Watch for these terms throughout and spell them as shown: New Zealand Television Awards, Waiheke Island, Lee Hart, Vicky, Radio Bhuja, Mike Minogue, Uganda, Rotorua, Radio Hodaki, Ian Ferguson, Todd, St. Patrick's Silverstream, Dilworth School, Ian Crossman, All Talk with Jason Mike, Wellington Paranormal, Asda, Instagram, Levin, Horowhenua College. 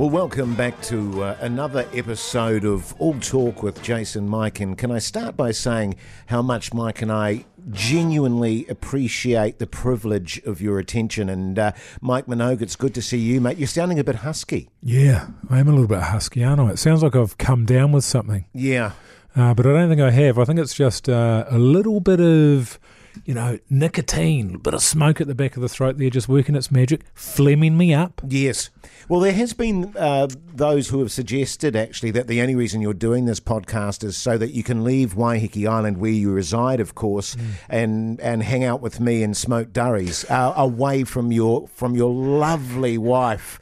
Well, welcome back to another episode of All Talk with Jason Mike. And can I start by saying how much Mike and I genuinely appreciate the privilege of your attention. And Mike Minogue, it's good to see you, mate. You're sounding a bit husky. Yeah, I am a little bit husky, aren't I? It sounds like I've come down with something. Yeah. But I don't think I have. I think it's just a little bit of, you know, nicotine, a bit of smoke at the back of the throat there, just working its magic, flemming me up. Yes. Well, there has been those who have suggested, actually, that the only reason you're doing this podcast is so that you can leave Waiheke Island, where you reside, of course, and hang out with me and smoke durries away from your lovely wife.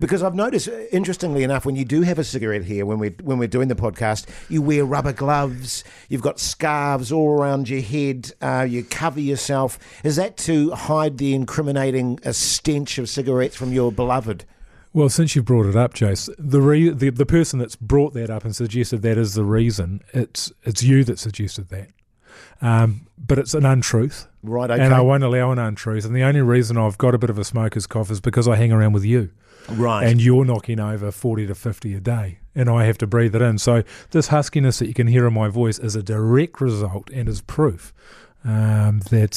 Because I've noticed, interestingly enough, when you do have a cigarette here, when we're doing the podcast, you wear rubber gloves, you've got scarves all around your head. You cover yourself. Is that to hide the incriminating stench of cigarettes from your beloved? Well, since you've brought it up, Jace, the person that's brought that up and suggested that is the reason. It's you that suggested that. But it's an untruth. Right, okay. And I won't allow an untruth. And the only reason I've got a bit of a smoker's cough is because I hang around with you. Right. And you're knocking over 40 to 50 a day, and I have to breathe it in. So this huskiness that you can hear in my voice is a direct result and is proof that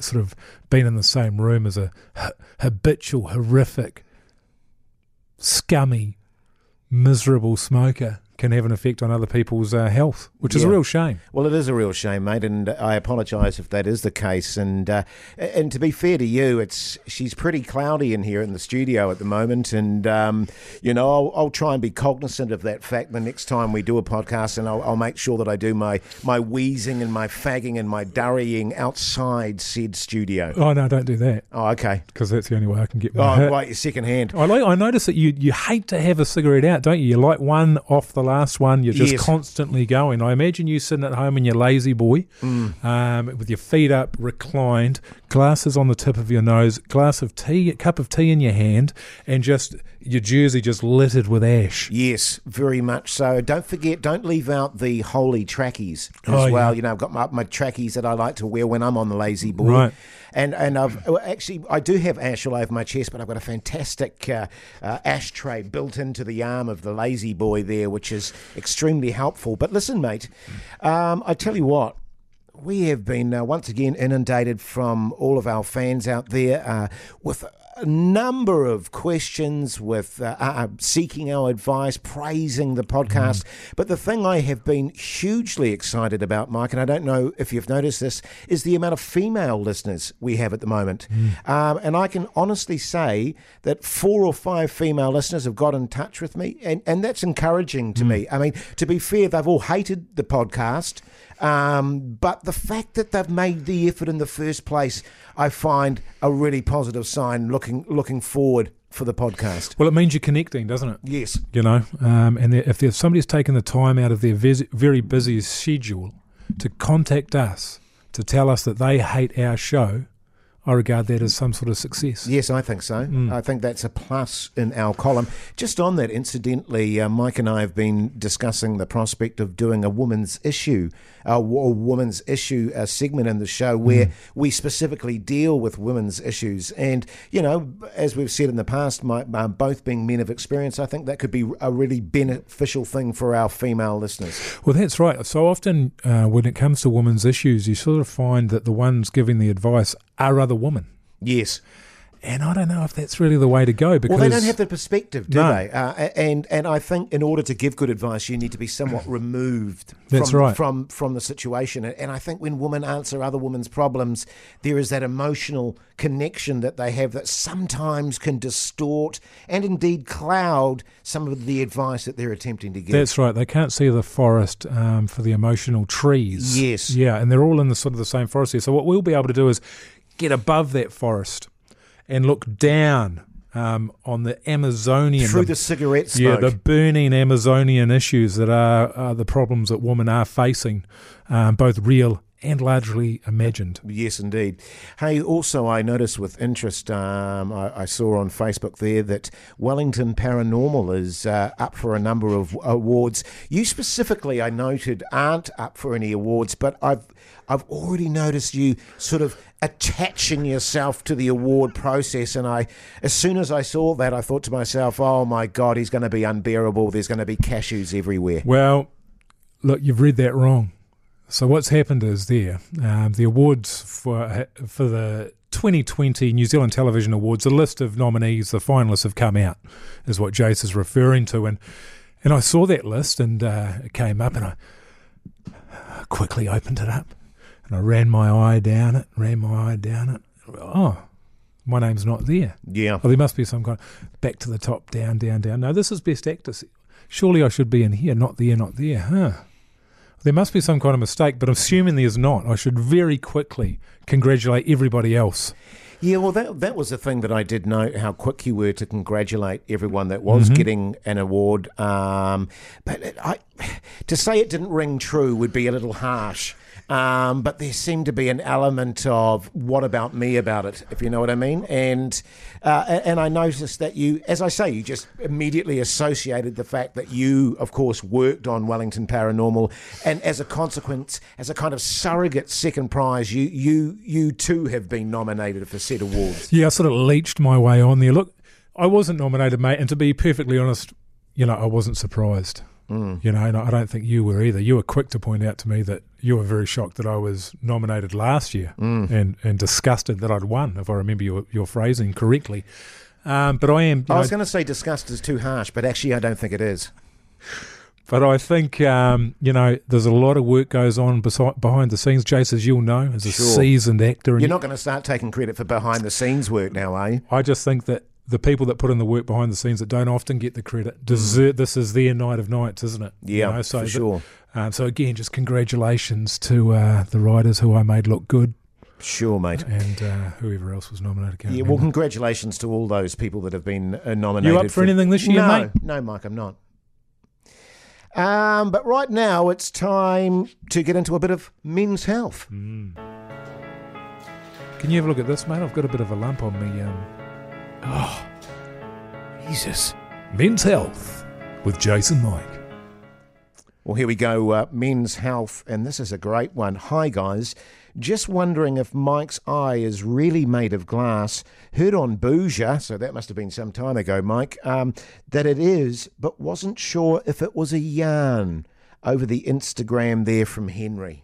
sort of being in the same room as a habitual, horrific, scummy, miserable smoker can have an effect on other people's health, which is a real shame. Well, it is a real shame, mate, and I apologise if that is the case. And to be fair to you, she's pretty cloudy in here in the studio at the moment, and you know, I'll try and be cognizant of that fact the next time we do a podcast, and I'll make sure that I do my wheezing and my fagging and my durrying outside said studio. Oh no, don't do that. Oh, okay, because that's the only way I can get my hit. Right, your second hand. I notice that you hate to have a cigarette out, don't you? You light one off the last one, you're just constantly going. I imagine you sitting at home in your lazy boy with your feet up, reclined, glasses on the tip of your nose, cup of tea in your hand, and just your jersey just littered with ash. Yes, very much so. Don't forget, don't leave out the holy trackies as well. Yeah. You know, I've got my trackies that I like to wear when I'm on the lazy boy. Right. And I do have ash all over my chest, but I've got a fantastic ashtray built into the arm of the lazy boy there, which is extremely helpful. But listen, mate, I tell you what, we have been once again inundated from all of our fans out there with a number of questions, with seeking our advice, praising the podcast. But the thing I have been hugely excited about, Mike, and I don't know if you've noticed this, is the amount of female listeners we have at the moment. And I can honestly say that 4 or 5 female listeners have got in touch with me, and that's encouraging to me. I mean, to be fair, they've all hated the podcast, but the fact that they've made the effort in the first place, I find a really positive sign looking forward for the podcast. Well, it means you're connecting, doesn't it? Yes. You know, and if somebody's taken the time out of their very busy schedule to contact us, to tell us that they hate our show, I regard that as some sort of success. Yes, I think so. I think that's a plus in our column. Just on that, incidentally, Mike and I have been discussing the prospect of doing a women's issue segment in the show where we specifically deal with women's issues. And, you know, as we've said in the past, Mike, both being men of experience, I think that could be a really beneficial thing for our female listeners. Well, that's right. So often when it comes to women's issues, you sort of find that the ones giving the advice are other women. Yes. And I don't know if that's really the way to go. Because, well, they don't have the perspective, do they? And I think in order to give good advice, you need to be somewhat removed from the situation. And I think when women answer other women's problems, there is that emotional connection that they have that sometimes can distort and indeed cloud some of the advice that they're attempting to give. That's right. They can't see the forest for the emotional trees. Yes. Yeah, and they're all in the sort of the same forest here. So what we'll be able to do is get above that forest and look down on the Amazonian... Through the cigarette smoke. Yeah, the burning Amazonian issues that are the problems that women are facing, both real and largely imagined. Yes, indeed. Hey, also I noticed with interest, I saw on Facebook there that Wellington Paranormal is up for a number of awards. You specifically, I noted, aren't up for any awards, but I've already noticed you sort of attaching yourself to the award process, and as soon as I saw that, I thought to myself, oh my God, he's going to be unbearable. There's going to be cashews everywhere. Well, look, you've read that wrong. So what's happened is the awards for the 2020 New Zealand Television Awards, a list of nominees, the finalists have come out, is what Jace is referring to. And I saw that list, and it came up, and I quickly opened it up. And I ran my eye down it. Oh, my name's not there. Yeah. Oh, there must be some kind of back to the top, down, down, down. No, this is Best Actress. Surely I should be in here, not there, not there. Huh. There must be some kind of mistake, but assuming there's not, I should very quickly congratulate everybody else. Yeah, well, that was the thing that I did note, how quick you were to congratulate everyone that was getting an award. But to say it didn't ring true would be a little harsh. But there seemed to be an element of what about me about it, if you know what I mean. And I noticed that you, as I say, you just immediately associated the fact that you, of course, worked on Wellington Paranormal, and as a consequence, as a kind of surrogate second prize, you too have been nominated for said awards. Yeah, I sort of leached my way on there. Look, I wasn't nominated, mate, and to be perfectly honest, I wasn't surprised. You know, and I don't think you were either. You were quick to point out to me that you were very shocked that I was nominated last year and disgusted that I'd won, if I remember your phrasing correctly. But I am... I was going to say disgust is too harsh, but actually I don't think it is. But I think, there's a lot of work goes on behind the scenes. Jace, as you'll know, is a seasoned actor. And you're not going to start taking credit for behind the scenes work now, are you? I just think that the people that put in the work behind the scenes that don't often get the credit deserve. This is their night of nights, isn't it? Yeah, so for sure. So again, just congratulations to the writers who I made look good. Sure, mate. And whoever else was nominated. Yeah, well, congratulations to all those people that have been nominated. You up for anything this year, mate? No, Mike, I'm not. But right now, it's time to get into a bit of men's health. Can you have a look at this, mate? I've got a bit of a lump on me. Oh, Jesus. Men's Health with Jason Mike. Well, here we go, Men's Health, and this is a great one. Hi, guys. Just wondering if Mike's eye is really made of glass. Heard on Bhuja, so that must have been some time ago, Mike, that it is, but wasn't sure if it was a yarn. Over the Instagram there from Henry.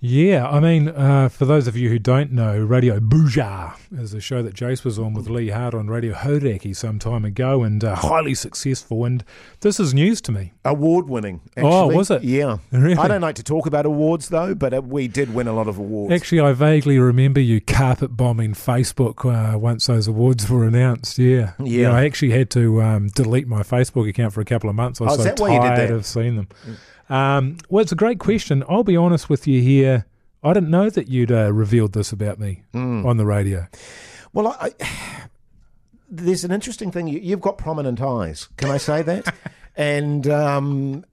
Yeah, I mean, for those of you who don't know, Radio Bhuja is a show that Jace was on with Lee Hart on Radio Hodaki some time ago, and highly successful, and this is news to me. Award-winning, actually. Oh, was it? Yeah. Really? I don't like to talk about awards, though, but we did win a lot of awards. Actually, I vaguely remember you carpet-bombing Facebook once those awards were announced, yeah. Yeah. You know, I actually had to delete my Facebook account for a couple of months. I was so tired of seeing them. Yeah. Well, it's a great question. I'll be honest with you here. I didn't know that you'd revealed this about me on the radio. Well, there's an interesting thing. You've got prominent eyes. Can I say that? And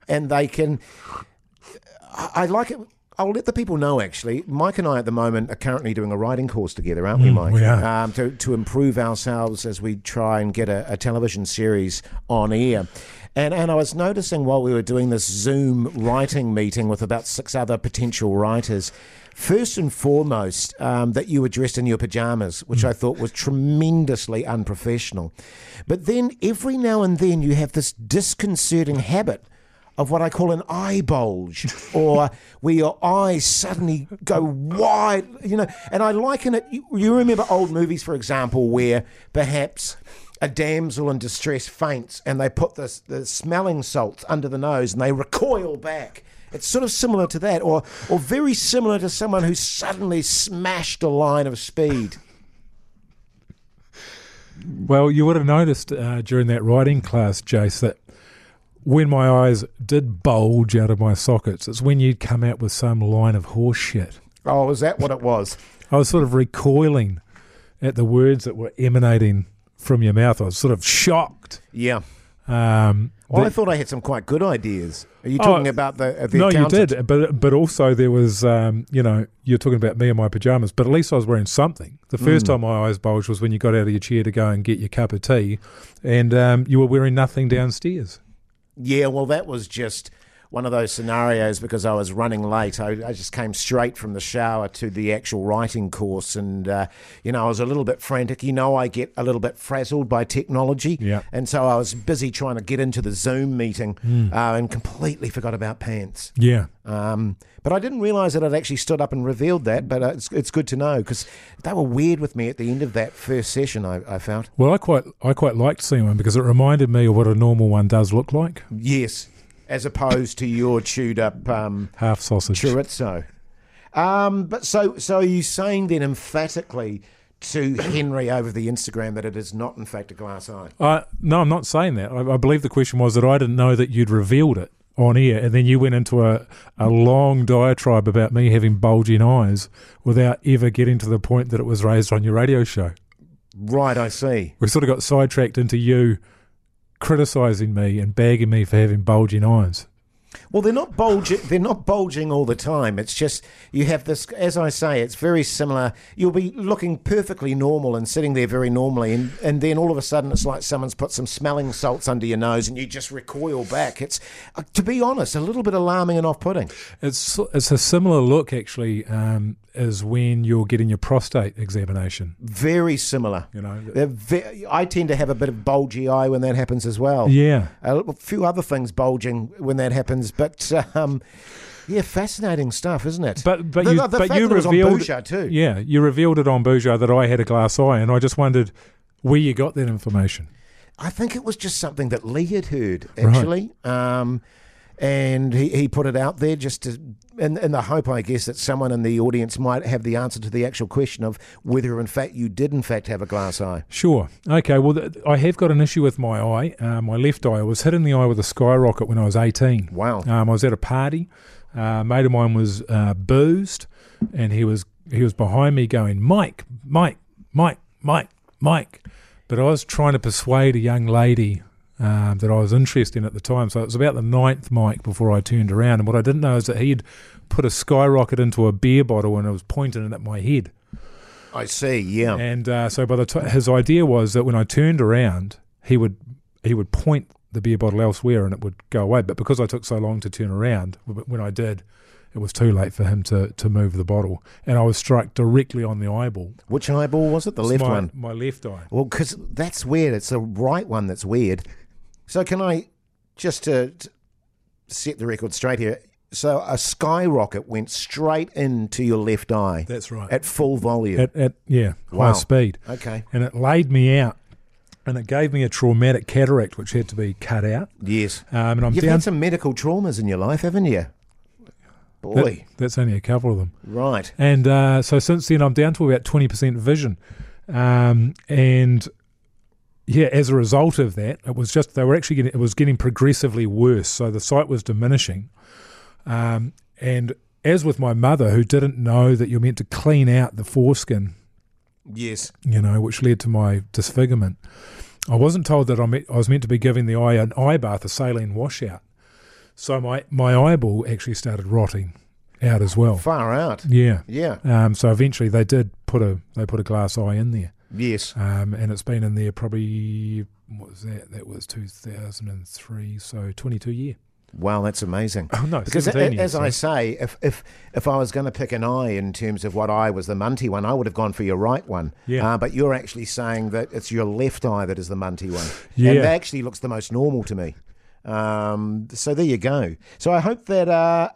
they can... I like it. I'll let the people know, actually. Mike and I at the moment are currently doing a writing course together, aren't we, Mike? We are. To improve ourselves as we try and get a television series on air. And I was noticing while we were doing this Zoom writing meeting with about 6 other potential writers, first and foremost, that you were dressed in your pyjamas, which I thought was tremendously unprofessional. But then every now and then you have this disconcerting habit of what I call an eye bulge, or where your eyes suddenly go wide, you know. And I liken it, you remember old movies, for example, where perhaps a damsel in distress faints and they put the smelling salts under the nose and they recoil back. It's sort of similar to that, or very similar to someone who suddenly smashed a line of speed. Well, you would have noticed during that writing class, Jace, that when my eyes did bulge out of my sockets, it's when you'd come out with some line of horse shit. Oh, is that what it was? I was sort of recoiling at the words that were emanating from your mouth. I was sort of shocked. Yeah. I thought I had some quite good ideas. Are you talking about the No, accountant? You did, but also there was, you're talking about me in my pyjamas, but at least I was wearing something. The first time my eyes bulged was when you got out of your chair to go and get your cup of tea, and you were wearing nothing downstairs. Yeah, well, that was just one of those scenarios because I was running late. I just came straight from the shower to the actual writing course, and I was a little bit frantic. I get a little bit frazzled by technology, yeah. And so I was busy trying to get into the Zoom meeting and completely forgot about pants. Yeah, but I didn't realise that I'd actually stood up and revealed that. But it's good to know because they were weird with me at the end of that first session. I found. Well, I quite liked seeing one because it reminded me of what a normal one does look like. Yes. As opposed to your chewed-up half sausage chorizo. So are you saying then emphatically to Henry over the Instagram that it is not in fact a glass eye? No, I'm not saying that. I believe the question was that I didn't know that you'd revealed it on air, and then you went into a long diatribe about me having bulging eyes without ever getting to the point that it was raised on your radio show. Right, I see. We sort of got sidetracked into you criticising me and bagging me for having bulging eyes. Well, they're not bulging all the time. It's just you have this, as I say, it's very similar. You'll be looking perfectly normal and sitting there very normally, and then all of a sudden it's like someone's put some smelling salts under your nose and you just recoil back. It's, to be honest, a little bit alarming and off-putting. It's a similar look, actually, as when you're getting your prostate examination. Very similar. I tend to have a bit of bulgy eye when that happens as well. Yeah. A few other things bulging when that happens. But fascinating stuff, isn't it? But you revealed on Bhuja too. Yeah, you revealed it on Bhuja that I had a glass eye, and I just wondered where you got that information. I think it was just something that Lee had heard, actually, right. And he put it out there just to, in the hope, I guess, that someone in the audience might have the answer to the actual question of whether, in fact, you did, in fact, have a glass eye. Sure. Okay, well, I have got an issue with my eye, my left eye. I was hit in the eye with a skyrocket when I was 18. Wow. I was at a party. A mate of mine was boozed, and he was behind me going, "Mike, Mike, Mike, Mike, Mike." But I was trying to persuade a young lady that I was interested in at the time. So it was about the ninth mic before I turned around. And what I didn't know is that he'd put a skyrocket into a beer bottle and it was pointing it at my head. I see, yeah. And so by the his idea was that when I turned around, he would point the beer bottle elsewhere and it would go away. But because I took so long to turn around, when I did, it was too late for him to move the bottle. And I was struck directly on the eyeball. Which eyeball was it? It's my left one? My left eye. Well, because that's weird. It's the right one that's weird. So can I, just to set the record straight here, so a skyrocket went straight into your left eye. That's right. At full volume. At high speed. Okay. And it laid me out, and it gave me a traumatic cataract, which had to be cut out. Yes. And you've had some medical traumas in your life, haven't you? Boy. That's only a couple of them. Right. And so since then, I'm down to about 20% vision. Yeah, as a result of that, it was getting progressively worse. So the sight was diminishing, and as with my mother, who didn't know that you're meant to clean out the foreskin, yes, which led to my disfigurement. I wasn't told that I was meant to be giving the eye an eye bath, a saline washout. So my eyeball actually started rotting out as well. Far out. Yeah, yeah. So eventually, they did put a glass eye in there. Yes. And it's been in there probably, what was that? That was 2003, so 22 years. Wow, that's amazing. Oh, no, because 17 years, as so. I say, if I was going to pick an eye in terms of what eye was the munty one, I would have gone for your right one. Yeah. But you're actually saying that it's your left eye that is the munty one. Yeah. And that actually looks the most normal to me. So there you go. So I hope that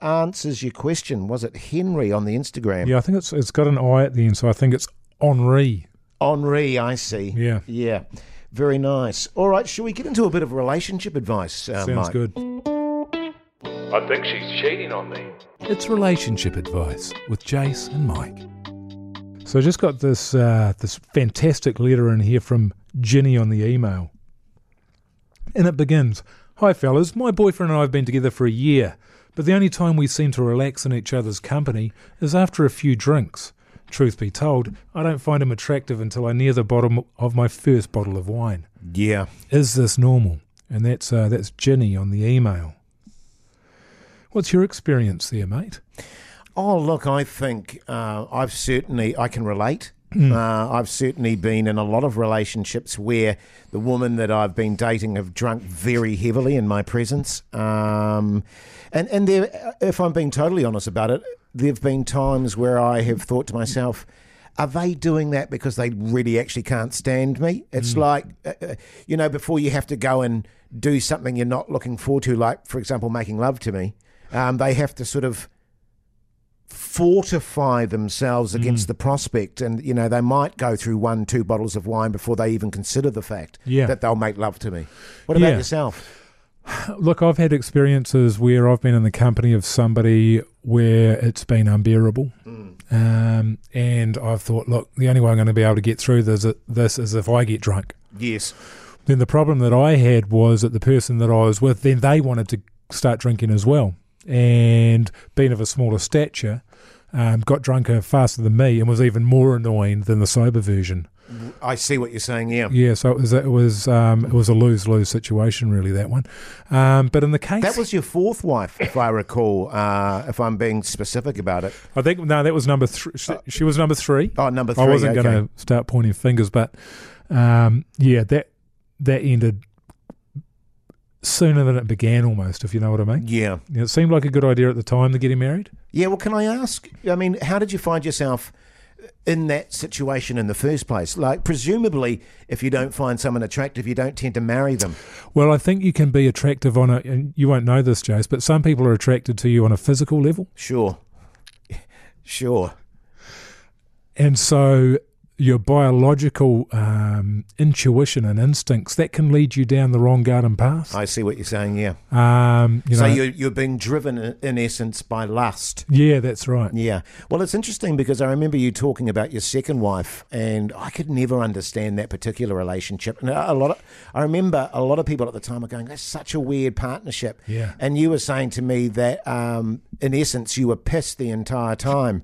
answers your question. Was it Henry on the Instagram? Yeah, I think it's got an I at the end, so I think it's Henri. Henri, I see. Yeah. Yeah. Very nice. All right, shall we get into a bit of relationship advice, Mike? Sounds good. I think she's cheating on me. It's relationship advice with Jace and Mike. So I just got this this fantastic letter in here from Ginny on the email. And it begins, "Hi fellas, my boyfriend and I have been together for a year, but the only time we seem to relax in each other's company is after a few drinks. Truth be told, I don't find him attractive until I near the bottom of my first bottle of wine. Yeah. Is this normal?" And that's Ginny on the email. What's your experience there, mate? Oh, look, I think I can relate. I've certainly been in a lot of relationships where the woman that I've been dating have drunk very heavily in my presence. And there, if I'm being totally honest about it, there have been times where I have thought to myself, are they doing that because they really actually can't stand me? It's like, before you have to go and do something you're not looking forward to, like, for example, making love to me, they have to sort of fortify themselves against the prospect, and they might go through 1-2 bottles of wine before they even consider the fact that they'll make love to me. What about yourself? Look, I've had experiences where I've been in the company of somebody where it's been unbearable, and I've thought, look, the only way I'm going to be able to get through this is if I get drunk. Yes. Then the problem that I had was that the person that I was with, then they wanted to start drinking as well. And being of a smaller stature, got drunker faster than me and was even more annoying than the sober version. I see what you're saying, yeah. Yeah, so it was a lose-lose situation, really, that one. But in the case... That was your fourth wife, if I recall, if I'm being specific about it. I think, no, that was number three. She was number three. Oh, number three, I wasn't going to start pointing fingers, but, that ended... sooner than it began, almost, if you know what I mean. Yeah. It seemed like a good idea at the time to get him married. Yeah, well, can I ask, how did you find yourself in that situation in the first place? Like, presumably, if you don't find someone attractive, you don't tend to marry them. Well, I think you can be attractive on a, and you won't know this, Jace, but some people are attracted to you on a physical level. Sure. And so... your biological intuition and instincts, that can lead you down the wrong garden path. I see what you're saying, yeah. You're being driven, in essence, by lust. Yeah, that's right. Yeah. Well, it's interesting because I remember you talking about your second wife, and I could never understand that particular relationship. And I remember a lot of people at the time were going, that's such a weird partnership. Yeah. And you were saying to me that, in essence, you were pissed the entire time.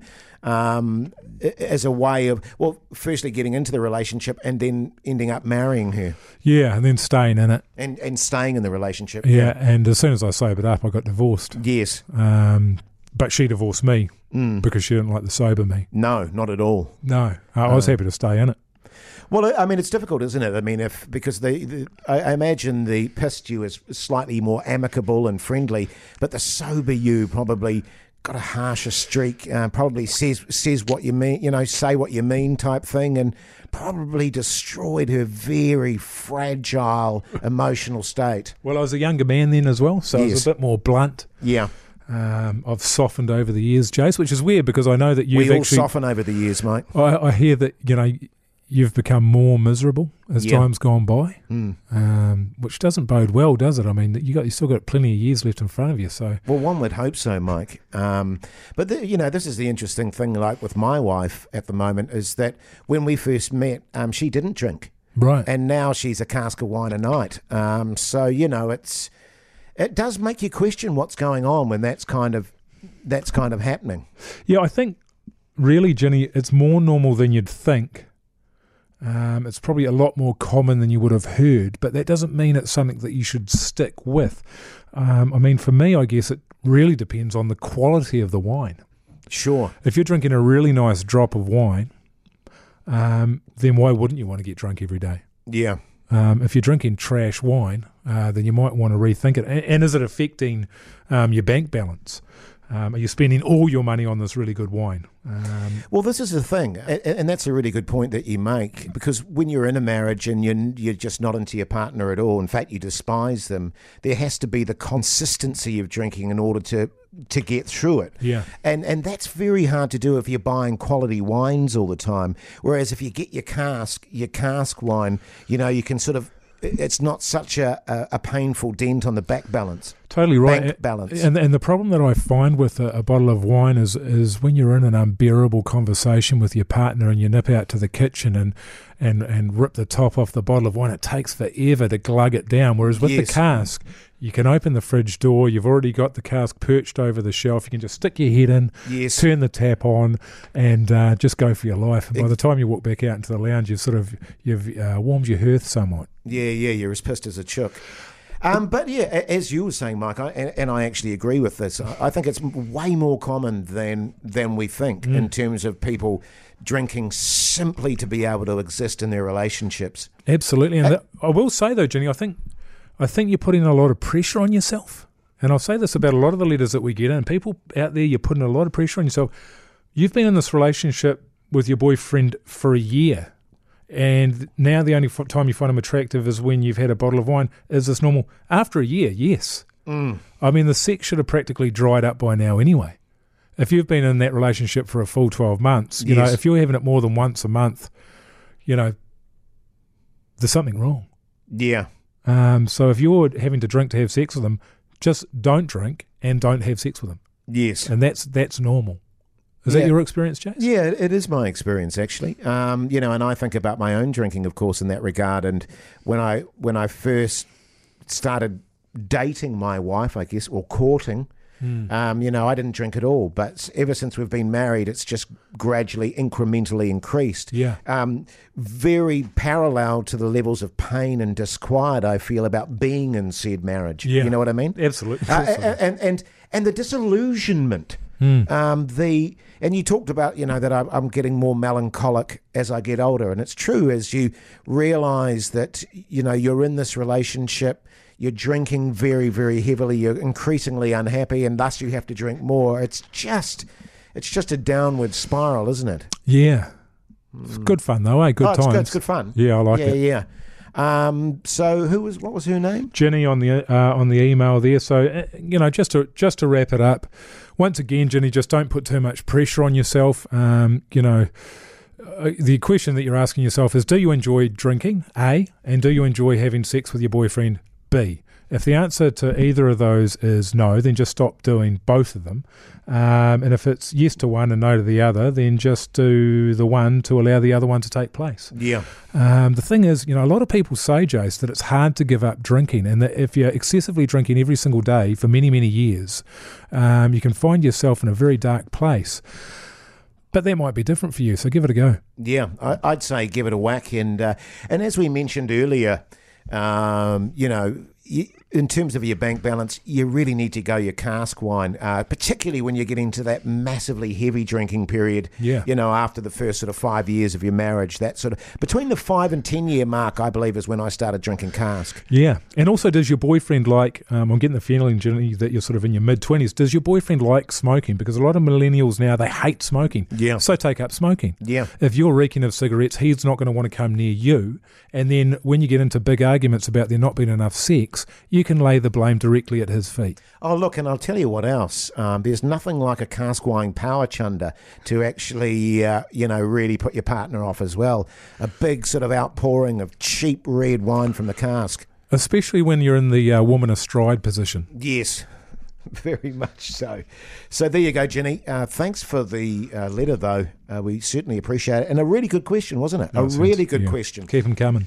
As a way of, well, firstly getting into the relationship and then ending up marrying her. Yeah, and then staying in it. And staying in the relationship. Yeah, and as soon as I sobered up, I got divorced. Yes. But she divorced me because she didn't like the sober me. No, not at all. No, I was happy to stay in it. Well, it's difficult, isn't it? Because I imagine the pissed you is slightly more amicable and friendly, but the sober you probably... got a harsher streak, probably says what you mean, say what you mean type thing, and probably destroyed her very fragile emotional state. Well, I was a younger man then as well, so yes. I was a bit more blunt. Yeah. I've softened over the years, Jace, which is weird because I know that you've We all soften over the years, mate. I hear that, you've become more miserable as time's gone by, which doesn't bode well, does it? I mean, you still got plenty of years left in front of you. So, well, one would hope so, Mike. But this is the interesting thing. Like with my wife at the moment, is that when we first met, she didn't drink, right? And now she's a cask of wine a night. So it does make you question what's going on when that's kind of happening. Yeah, I think really, Ginny, it's more normal than you'd think. It's probably a lot more common than you would have heard, but that doesn't mean it's something that you should stick with. For me, I guess it really depends on the quality of the wine. Sure. If you're drinking a really nice drop of wine, then why wouldn't you want to get drunk every day? Yeah. If you're drinking trash wine, then you might want to rethink it. And is it affecting your bank balance? Are you spending all your money on this really good wine? Well, this is the thing, and that's a really good point that you make, because when you're in a marriage and you're just not into your partner at all, in fact, you despise them, there has to be the consistency of drinking in order to get through it. Yeah. And that's very hard to do if you're buying quality wines all the time, whereas if you get your cask wine, you know, you can sort of, it's not such a painful dent on the back balance. Totally right. Bank balance. And the problem that I find with a bottle of wine is when you're in an unbearable conversation with your partner and you nip out to the kitchen and rip the top off the bottle of wine, it takes forever to glug it down. Whereas with the cask, you can open the fridge door, you've already got the cask perched over the shelf, you can just stick your head in, turn the tap on, and just go for your life. And by the time you walk back out into the lounge, you've warmed your hearth somewhat. Yeah, you're as pissed as a chook. But yeah, as you were saying, Mike, and I actually agree with this, I think it's way more common than we think in terms of people drinking simply to be able to exist in their relationships. Absolutely. And I will say though, Jenny, I think you're putting a lot of pressure on yourself. And I'll say this about a lot of the letters that we get in. People out there, you're putting a lot of pressure on yourself. You've been in this relationship with your boyfriend for a year. And now the only time you find them attractive is when you've had a bottle of wine. Is this normal? After a year, yes. Mm. I mean, the sex should have practically dried up by now anyway. If you've been in that relationship for a full 12 months, you know, if you're having it more than once a month, you know, there's something wrong. Yeah. So if you're having to drink to have sex with them, just don't drink and don't have sex with them. Yes. And that's normal. Is that your experience, Jason? Yeah, it is my experience, actually. You know, and I think about my own drinking, of course, in that regard. And when I first started dating my wife, I guess, or courting, you know, I didn't drink at all. But ever since we've been married, it's just gradually, incrementally increased. Yeah. Very parallel to the levels of pain and disquiet I feel about being in said marriage. Yeah. You know what I mean? Absolutely. And the disillusionment. Mm. And you talked about, you know, that I'm getting more melancholic as I get older, and it's true. As you realise that, you know, you're in this relationship, you're drinking very, very heavily, you're increasingly unhappy, and thus you have to drink more. It's just a downward spiral, isn't it? Yeah, it's good fun though, eh? Good times. It's good fun. Yeah, I like it. Yeah. So what was her name? Jenny on the email there. So, you know, just to wrap it up, once again, Jenny, just don't put too much pressure on yourself. You know, the question that you're asking yourself is, do you enjoy drinking, A, and do you enjoy having sex with your boyfriend, B? If the answer to either of those is no, then just stop doing both of them. And if it's yes to one and no to the other, then just do the one to allow the other one to take place. Yeah. The thing is, you know, a lot of people say, Jace, that it's hard to give up drinking, and that if you're excessively drinking every single day for many, many years, you can find yourself in a very dark place. But that might be different for you, so give it a go. Yeah, I'd say give it a whack. And as we mentioned earlier, you know, in terms of your bank balance, you really need to go your cask wine, particularly when you're getting to that massively heavy drinking period. Yeah. You know, after the first sort of 5 years of your marriage, that sort of between the 5 and 10 year mark, I believe, is when I started drinking cask. Yeah. And also, does your boyfriend like? I'm getting the feeling, generally, that you're sort of in your mid-20s. Does your boyfriend like smoking? Because a lot of millennials now, they hate smoking. Yeah. So take up smoking. Yeah. If you're reeking of cigarettes, he's not going to want to come near you. And then when you get into big arguments about there not being enough sex, you can lay the blame directly at his feet. Oh, look, and I'll tell you what else. There's nothing like a cask wine power chunder to actually, you know, really put your partner off as well. A big sort of outpouring of cheap red wine from the cask. Especially when you're in the woman astride position. Yes, very much so. So there you go, Jenny. Thanks for the letter, though. We certainly appreciate it. And a really good question, wasn't it? A really good question. Keep them coming.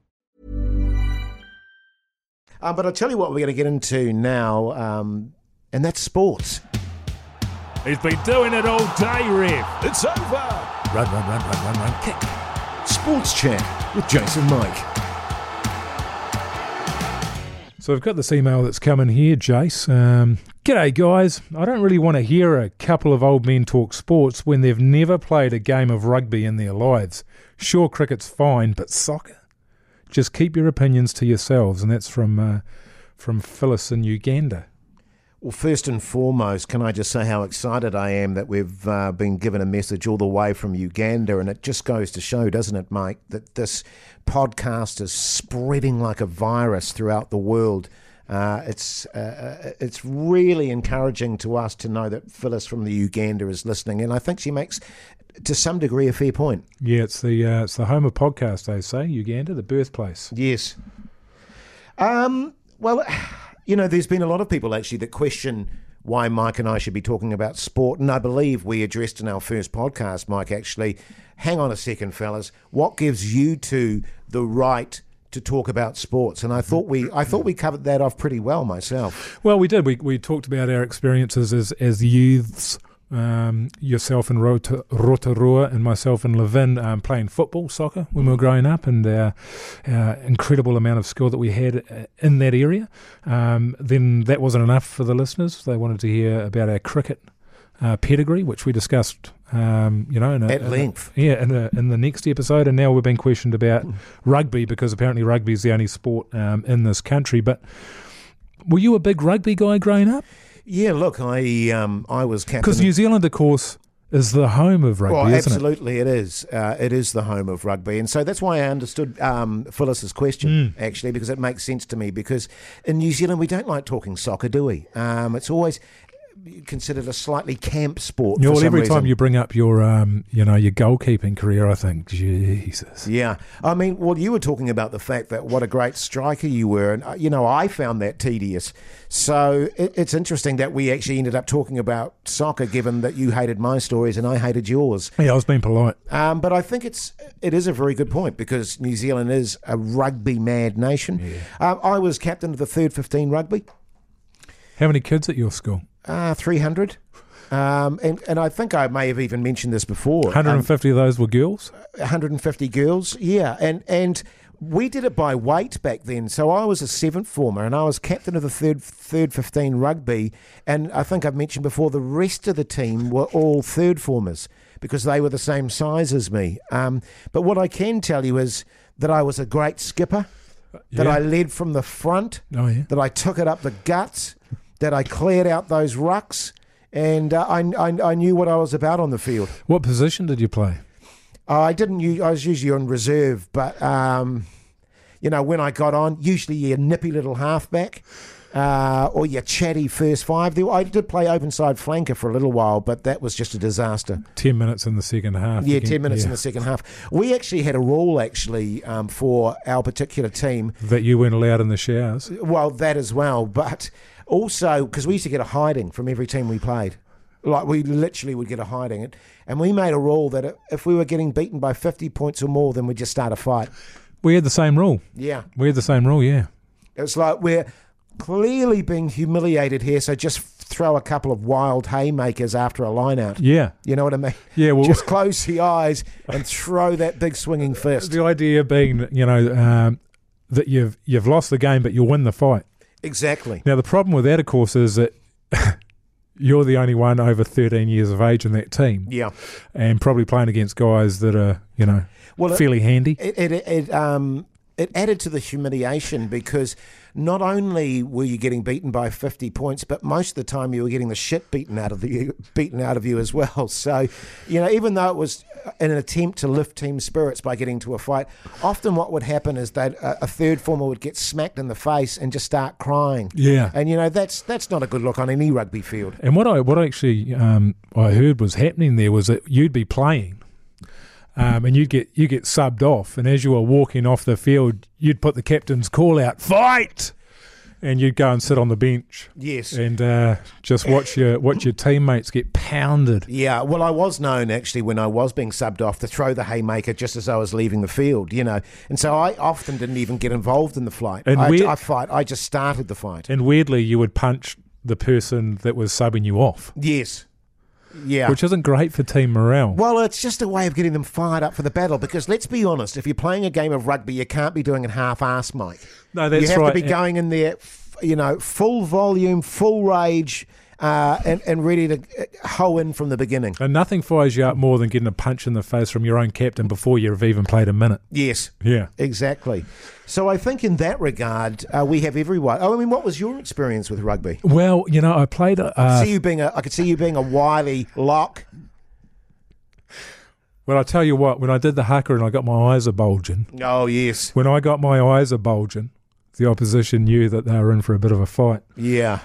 But I'll tell you what we're going to get into now, and that's sports. He's been doing it all day, Rev. It's over. Run, run, run, run, run, run, kick. Sports Chat with Jason Mike. So we've got this email that's come in here, Jace. G'day, guys. I don't really want to hear a couple of old men talk sports when they've never played a game of rugby in their lives. Sure, cricket's fine, but soccer? Just keep your opinions to yourselves. And that's from Phyllis in Uganda. Well, first and foremost, can I just say how excited I am that we've been given a message all the way from Uganda, and it just goes to show, doesn't it, Mike, that this podcast is spreading like a virus throughout the world. It's really encouraging to us to know that Phyllis from the Uganda is listening, and I think she makes, to some degree, a fair point. Yeah, it's the home of podcasts, they say, Uganda, the birthplace. Yes. Well... You know, there's been a lot of people actually that question why Mike and I should be talking about sport, and I believe we addressed in our first podcast, Mike, actually, hang on a second, fellas, what gives you two the right to talk about sports? And I thought we covered that off pretty well myself. Well, we did. We talked about our experiences as youths, yourself in Rotorua and myself in Levin, playing football, soccer, when we were growing up, and our incredible amount of skill that we had in that area. Then that wasn't enough for the listeners. They wanted to hear about our cricket pedigree, which we discussed in the next episode. And now we're being questioned about rugby, because apparently rugby is the only sport in this country. But were you a big rugby guy growing up? Yeah, look, I was captain. Because New Zealand, of course, is the home of rugby, isn't it? Absolutely it is. It is the home of rugby. And so that's why I understood Phyllis's question, actually, because it makes sense to me. Because in New Zealand, we don't like talking soccer, do we? It's always considered a slightly camp sport. Well, every time you bring up your goalkeeping career, I think, Jesus. Yeah, I mean, well, you were talking about the fact that what a great striker you were, and I found that tedious. So it's interesting that we actually ended up talking about soccer, given that you hated my stories and I hated yours. Yeah, I was being polite. But I think it is a very good point, because New Zealand is a rugby mad nation. Yeah. I was captain of the 3rd 15 rugby. How many kids at your school? 300. And I think I may have even mentioned this before. 150 of those were girls? 150 girls, yeah. And we did it by weight back then. So I was a 7th former, and I was captain of the 3rd 15 rugby. And I think I've mentioned before, the rest of the team were all 3rd formers, because they were the same size as me. But what I can tell you is that I was a great skipper, that I led from the front, that I took it up the guts, that I cleared out those rucks, and I knew what I was about on the field. What position did you play? I was usually on reserve, but when I got on, usually your nippy little halfback or your chatty first five. I did play open side flanker for a little while, but that was just a disaster. 10 minutes in the second half. Yeah, 10 minutes in the second half. We actually had a rule, for our particular team. That you weren't allowed in the showers. Well, that as well, but... Also, because we used to get a hiding from every team we played. Like, we literally would get a hiding. And we made a rule that if we were getting beaten by 50 points or more, then we'd just start a fight. We had the same rule. Yeah. It was like, we're clearly being humiliated here, so just throw a couple of wild haymakers after a line-out. Yeah. You know what I mean? Yeah. Well, just close the eyes and throw that big swinging fist. The idea being, that you've lost the game, but you'll win the fight. Exactly. Now, the problem with that, of course, is that you're the only one over 13 years of age in that team. Yeah. And probably playing against guys that are, fairly handy. It added to the humiliation, because not only were you getting beaten by 50 points, but most of the time you were getting the shit beaten out of you as well. So, even though it was an attempt to lift team spirits by getting to a fight, often what would happen is that a 3rd former would get smacked in the face and just start crying. Yeah, and that's not a good look on any rugby field. And what I actually I heard was happening there was that you'd be playing. And you get subbed off, and as you were walking off the field, you'd put the captain's call out, "Fight!" and you'd go and sit on the bench. Yes, and just watch your teammates get pounded. Yeah, well, I was known actually when I was being subbed off to throw the haymaker just as I was leaving the field, and so I often didn't even get involved in the fight. I just started the fight. And weirdly, you would punch the person that was subbing you off. Yes. Yeah. Which isn't great for team morale. Well, it's just a way of getting them fired up for the battle, because let's be honest, if you're playing a game of rugby, you can't be doing it half-assed, Mike. No, that's right. You have to be going in there, you know, full volume, full rage, and ready to hoe in from the beginning. And nothing fires you up more than getting a punch in the face from your own captain before you've even played a minute. Yes. Yeah. Exactly. So I think in that regard, we have everyone. Oh, I mean, what was your experience with rugby? Well, you know, I played... I could see you being a wily lock. Well, I tell you what, when I did the haka and I got my eyes a-bulging... Oh, yes. When I got my eyes a-bulging, the opposition knew that they were in for a bit of a fight. Yeah.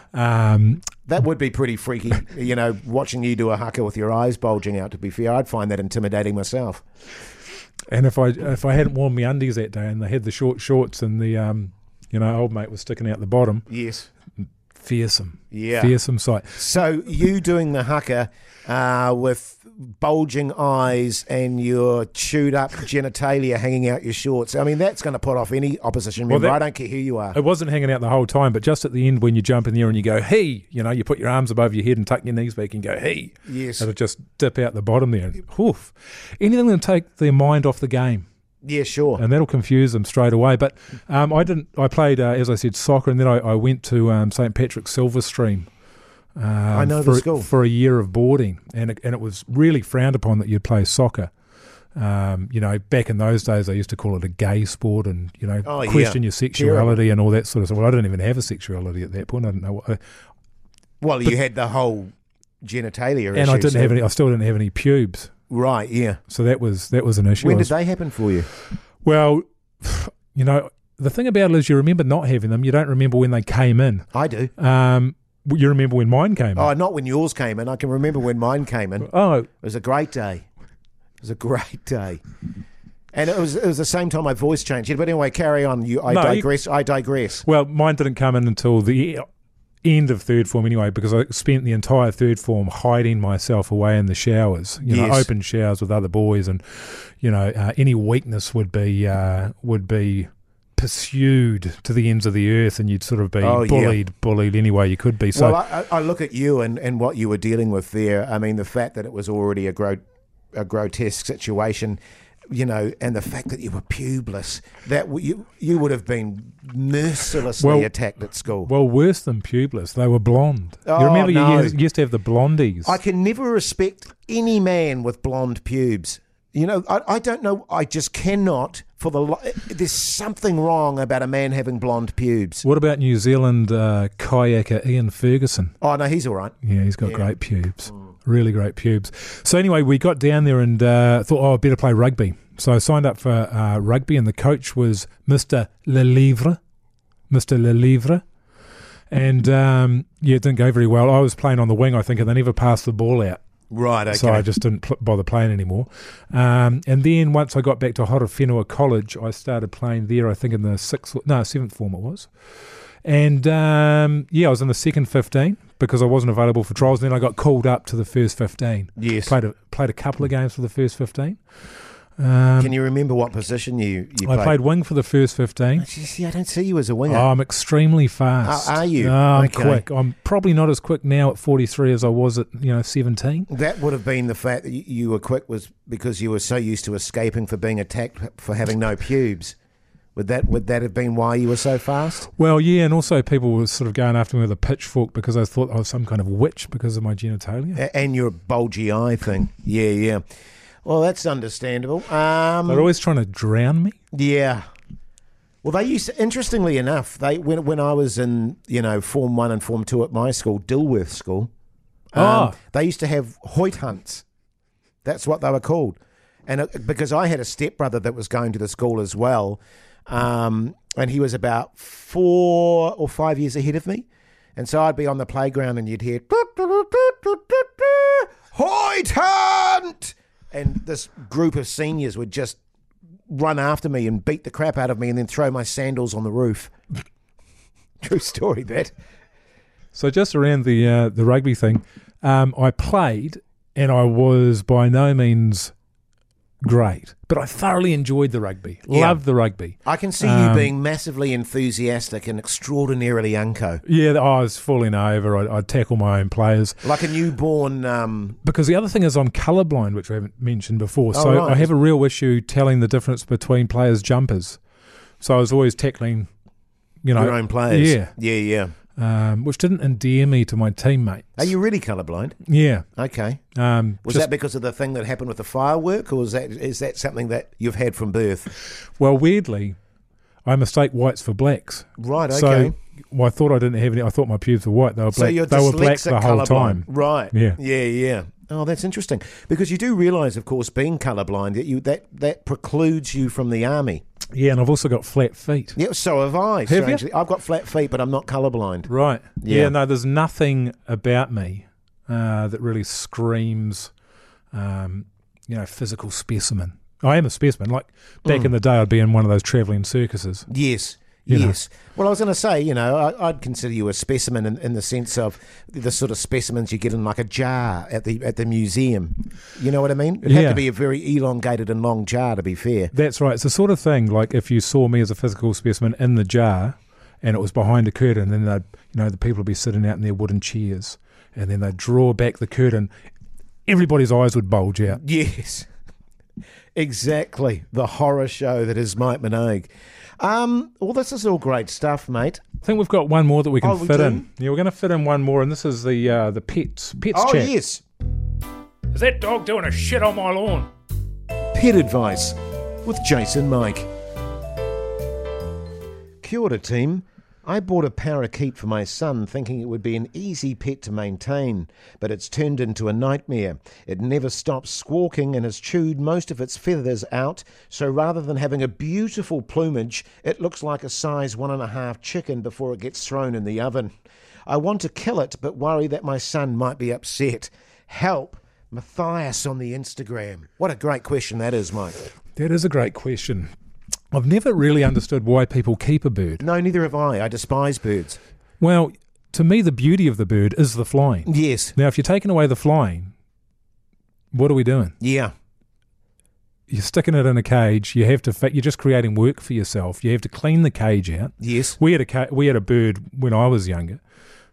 That would be pretty freaky, you know, watching you do a haka with your eyes bulging out, to be fair. I'd find that intimidating myself. And if I hadn't worn my undies that day and they had the short shorts and the, you know, old mate was sticking out the bottom. Yes. Fearsome. Yeah. Fearsome sight. So you doing the haka with bulging eyes and your chewed up genitalia hanging out your shorts. I mean, that's going to put off any opposition member. Well, I don't care who you are. It wasn't hanging out the whole time, but just at the end when you jump in there and you go, hey, you know, you put your arms above your head and tuck your knees back and go, hey. Yes. It'll just dip out the bottom there. Oof. Anything that'll take their mind off the game. Yeah, sure. And that'll confuse them straight away. But I played, as I said, soccer, and then I went to St. Patrick's Silverstream. I know the school. For a year of boarding, and it was really frowned upon that you'd play soccer. You know, back in those days, they used to call it a gay sport, and you know, question your sexuality and all that sort of stuff. Well, I didn't even have a sexuality at that point. I didn't know what. You had the whole genitalia, and I still didn't have any pubes. Right. Yeah. So that was an issue. When did they happen for you? Well, you know, the thing about it is, you remember not having them. You don't remember when they came in. I do. You remember when mine came in? Oh, not when yours came in. I can remember when mine came in. Oh. It was a great day. It was a great day. And it was the same time my voice changed. But anyway, carry on. I digress. Well, mine didn't come in until the end of third form anyway, because I spent the entire third form hiding myself away in the showers. You know, open showers with other boys, and, you know, any weakness would be pursued to the ends of the earth, and you'd sort of be bullied any way you could be. So, well, I look at you and what you were dealing with there. I mean, the fact that it was already a grotesque situation, you know, and the fact that you were pubeless, that you would have been mercilessly attacked at school. Well, worse than pubeless, they were blonde. You remember you used to have the blondies. I can never respect any man with blonde pubes. You know, I don't know. I just cannot. There's something wrong about a man having blonde pubes. What about New Zealand kayaker Ian Ferguson? Oh no, he's all right. Yeah, he's got great pubes, really great pubes. So anyway, we got down there and thought, I better play rugby. So I signed up for rugby, and the coach was Mr. Lelivre, and it didn't go very well. I was playing on the wing, I think, and they never passed the ball out. Right, okay. So I just didn't bother playing anymore. And then once I got back to Horowhenua College, I started playing there, I think in the seventh form it was. And, I was in the second 15 because I wasn't available for trials. Then I got called up to the first 15. Yes. Played a couple of games for the first 15. Can you remember what position you played? I played wing for the first 15. See, I don't see you as a winger. Oh, I'm extremely fast. Are you? I'm quick. I'm probably not as quick now at 43 as I was at 17. That would have been the fact that you were quick was because you were so used to escaping for being attacked for having no pubes. Would that have been why you were so fast? Well, yeah, and also people were sort of going after me with a pitchfork because I thought I was some kind of witch because of my genitalia. And your bulgy eye thing. Yeah, yeah. Well, that's understandable. They're always trying to drown me. Yeah. Well, they used to, interestingly enough, when I was in Form 1 and Form 2 at my school, Dilworth School, they used to have Hoyt hunts. That's what they were called. And because I had a stepbrother that was going to the school as well, and he was about 4 or 5 years ahead of me, and so I'd be on the playground and you'd hear, Hoyt hunt! And this group of seniors would just run after me and beat the crap out of me and then throw my sandals on the roof. True story, that. So just around the rugby thing, I played and I was by no means great. But I thoroughly enjoyed the rugby. Loved the rugby. I can see you being massively enthusiastic and extraordinarily unco. Yeah, I was falling over. I'd tackle my own players. Like a newborn... Because the other thing is I'm colourblind, which I haven't mentioned before. Oh, so right. I have a real issue telling the difference between players' jumpers. So I was always tackling, you know... Your own players. Yeah. Yeah, yeah. Which didn't endear me to my teammates. Are you really colourblind? Yeah. Okay. Was that because of the thing that happened with the firework, or is that something that you've had from birth? Well, weirdly, I mistake whites for blacks. Right, okay. So, I thought I didn't have any. I thought my pubes were white. They were black. So you're dyslexic, black the whole time. Right. Yeah. Yeah, yeah. Oh, that's interesting. Because you do realise, of course, being colourblind, that that precludes you from the army. Yeah, and I've also got flat feet. Yeah, so have I, strangely. I've got flat feet, but I'm not colourblind. Right. Yeah, yeah, no, there's nothing about me that really screams, physical specimen. I am a specimen. Like, back in the day, I'd be in one of those travelling circuses. Yes. Yes. Know. Well, I was going to say, I'd consider you a specimen in the sense of the sort of specimens you get in like a jar at the museum. You know what I mean? It'd have to be a very elongated and long jar, to be fair. That's right. It's the sort of thing, like if you saw me as a physical specimen in the jar and it was behind a curtain, then they'd, the people would be sitting out in their wooden chairs and then they'd draw back the curtain. Everybody's eyes would bulge out. Yes. Exactly. The horror show that is Mike Minogue. Well, this is all great stuff, mate. I think we've got one more that we can fit in. Yeah, we're going to fit in one more, and this is the pets chat. Oh, yes. Is that dog doing a shit on my lawn? Pet Advice with Jason Mike. Kia ora, team. I bought a parakeet for my son thinking it would be an easy pet to maintain, but it's turned into a nightmare. It never stops squawking and has chewed most of its feathers out, so rather than having a beautiful plumage, it looks like a size 1.5 chicken before it gets thrown in the oven. I want to kill it, but worry that my son might be upset. Help, Matthias on the Instagram. What a great question that is, Mike. That is a great question. I've never really understood why people keep a bird. No, neither have I. I despise birds. Well, to me, the beauty of the bird is the flying. Yes. Now, if you're taking away the flying, what are we doing? Yeah. You're sticking it in a cage. You have to. You're just creating work for yourself. You have to clean the cage out. Yes. We had a bird when I was younger,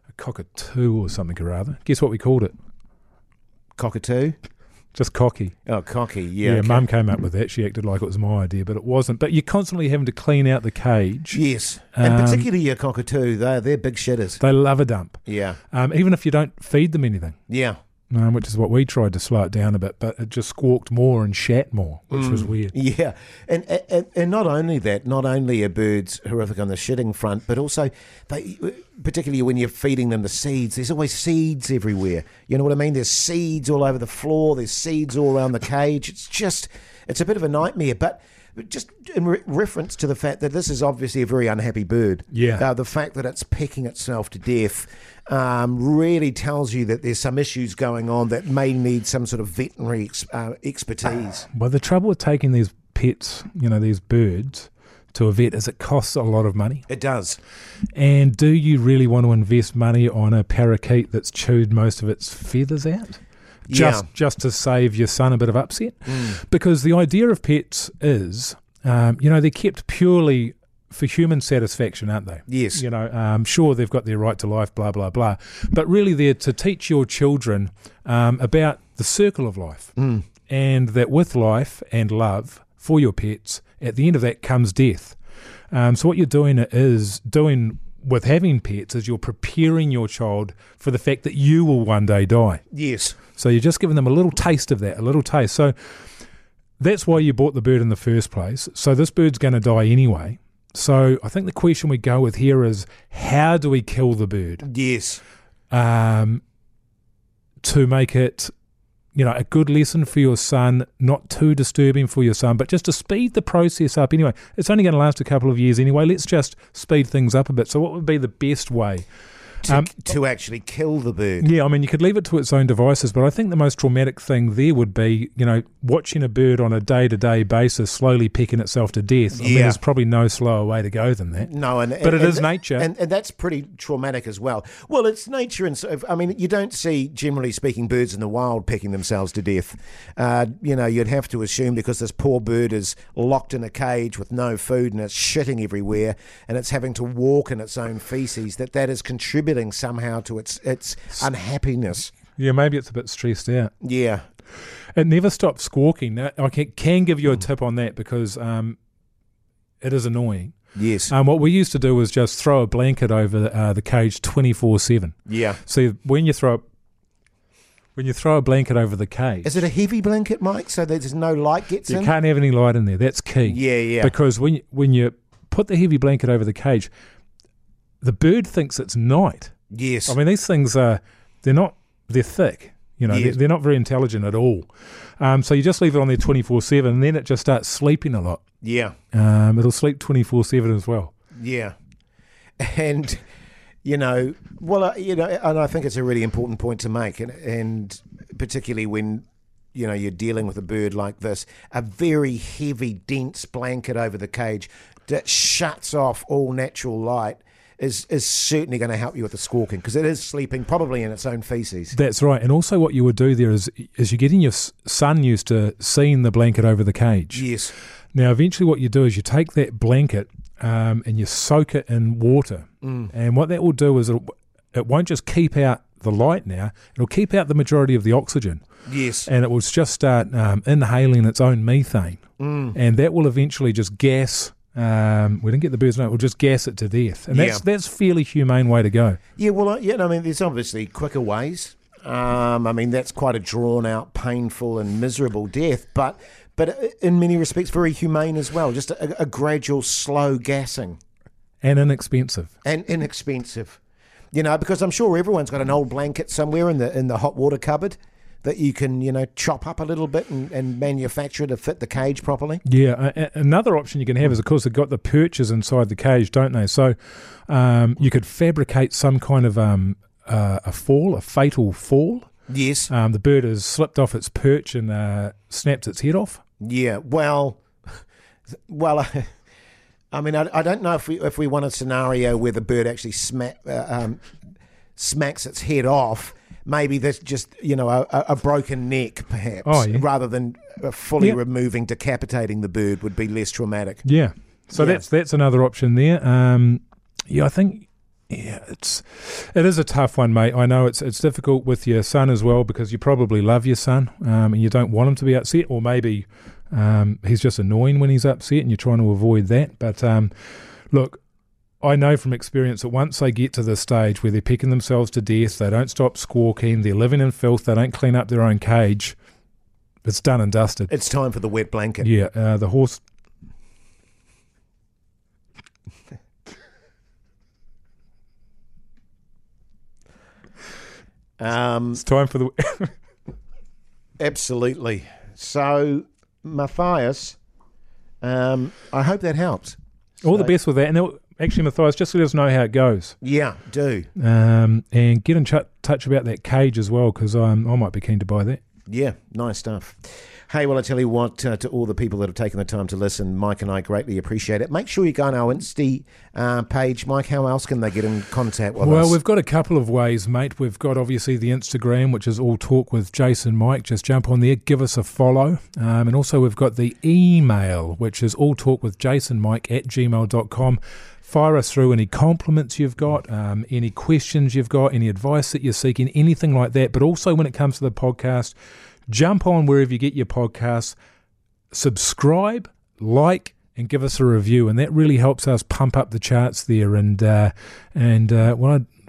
a cockatoo or something or other. Guess what we called it? Cockatoo. Just Cocky. Oh, Cocky, yeah. Yeah, okay. Mum came up with that. She acted like it was my idea, but it wasn't. But you're constantly having to clean out the cage. Yes, and particularly your cockatoo. They're big shitters. They love a dump. Yeah. Even if you don't feed them anything. Yeah. Which is what we tried to slow it down a bit, but it just squawked more and shat more, which was weird. Yeah, and not only that, not only are birds horrific on the shitting front, but also they, particularly when you're feeding them the seeds, there's always seeds everywhere. You know what I mean? There's seeds all over the floor. There's seeds all around the cage. It's a bit of a nightmare, but. Just in reference to the fact that this is obviously a very unhappy bird. Yeah. The fact that it's pecking itself to death really tells you that there's some issues going on that may need some sort of veterinary expertise. Well, the trouble with taking these pets, these birds, to a vet is it costs a lot of money. It does. And do you really want to invest money on a parakeet that's chewed most of its feathers out? Just to save your son a bit of upset. Because the idea of pets is, they're kept purely for human satisfaction, aren't they? Yes. Sure, they've got their right to life, blah, blah, blah. But really they're to teach your children about the circle of life and that with life and love for your pets, at the end of that comes death. So what you're doing with having pets is you're preparing your child for the fact that you will one day die. Yes. So you're just giving them a little taste of that, a little taste. So that's why you bought the bird in the first place. So this bird's going to die anyway. So I think the question we go with here is, how do we kill the bird? Yes. To make it, a good lesson for your son, not too disturbing for your son, but just to speed the process up anyway. It's only going to last a couple of years anyway. Let's just speed things up a bit. So what would be the best way? To actually kill the bird. Yeah, I mean, you could leave it to its own devices, but I think the most traumatic thing there would be, watching a bird on a day-to-day basis slowly pecking itself to death, I mean, there's probably no slower way to go than that. No, but it is nature. And that's pretty traumatic as well. Well, it's nature. And so, I mean, you don't see, generally speaking, birds in the wild pecking themselves to death. You know, you'd have to assume because this poor bird is locked in a cage with no food and it's shitting everywhere and it's having to walk in its own feces, that is contributing somehow to its unhappiness. Yeah, maybe it's a bit stressed out. Yeah. It never stops squawking. I can give you a tip on that because it is annoying. Yes. What we used to do was just throw a blanket over the cage 24/7. Yeah. See, when you throw a blanket over the cage, is it a heavy blanket, Mike? So there's no light gets in. You can't have any light in there. That's key. Yeah, yeah. Because when you put the heavy blanket over the cage, the bird thinks it's night. Yes. I mean, these things they're thick. You know, They're not very intelligent at all. So you just leave it on there 24/7 and then it just starts sleeping a lot. Yeah. It'll sleep 24/7 as well. Yeah. And, you know, and I think it's a really important point to make, and particularly when, you know, you're dealing with a bird like this, a very heavy, dense blanket over the cage that shuts off all natural light is certainly going to help you with the squawking, because it is sleeping probably in its own feces. That's right. And also what you would do there is you're getting your son used to seeing the blanket over the cage. Yes. Now, eventually what you do is you take that blanket and you soak it in water. Mm. And what that will do is it won't just keep out the light now, it'll keep out the majority of the oxygen. Yes. And it will just start inhaling its own methane. Mm. And that will eventually just gas... we didn't get the bird's note, we'll just gas it to death. And that's fairly humane way to go. Yeah, well, I mean, there's obviously quicker ways. I mean, that's quite a drawn-out, painful and miserable death, but in many respects very humane as well, just a gradual, slow gassing. And inexpensive. You know, because I'm sure everyone's got an old blanket somewhere in the hot water cupboard that you can, you know, chop up a little bit and manufacture to fit the cage properly? Yeah, another option you can have is, of course, they've got the perches inside the cage, don't they? So you could fabricate some kind of a fatal fall. Yes. The bird has slipped off its perch and snapped its head off. Yeah, well, I mean, I don't know if we want a scenario where the bird actually smacks its head off. Maybe that's just, you know, a broken neck, perhaps, rather than fully removing, decapitating the bird would be less traumatic. Yeah. So that's another option there. I think, it is a tough one, mate. I know it's difficult with your son as well, because you probably love your son and you don't want him to be upset, or maybe he's just annoying when he's upset and you're trying to avoid that. But, look, I know from experience that once they get to this stage where they're pecking themselves to death, they don't stop squawking, they're living in filth, they don't clean up their own cage, it's done and dusted. It's time for the wet blanket. Yeah, the horse... it's time for the... Absolutely. So, Matthias, I hope that helps. All the best with that. And actually, Matthias, just let us know how it goes. Yeah, do. And get in touch about that cage as well, because I might be keen to buy that. Yeah, nice stuff. Hey, well, I tell you what, to all the people that have taken the time to listen, Mike and I greatly appreciate it. Make sure you go on our Insta page. Mike, how else can they get in contact with us? Well, we've got a couple of ways, mate. We've got, obviously, the Instagram, which is All Talk with Jason Mike. Just jump on there, give us a follow. And also we've got the email, which is alltalkwithjasonmike@gmail.com. Fire us through any compliments you've got, any questions you've got, any advice that you're seeking, anything like that. But also when it comes to the podcast, jump on wherever you get your podcasts, subscribe, like, and give us a review. And that really helps us pump up the charts there. And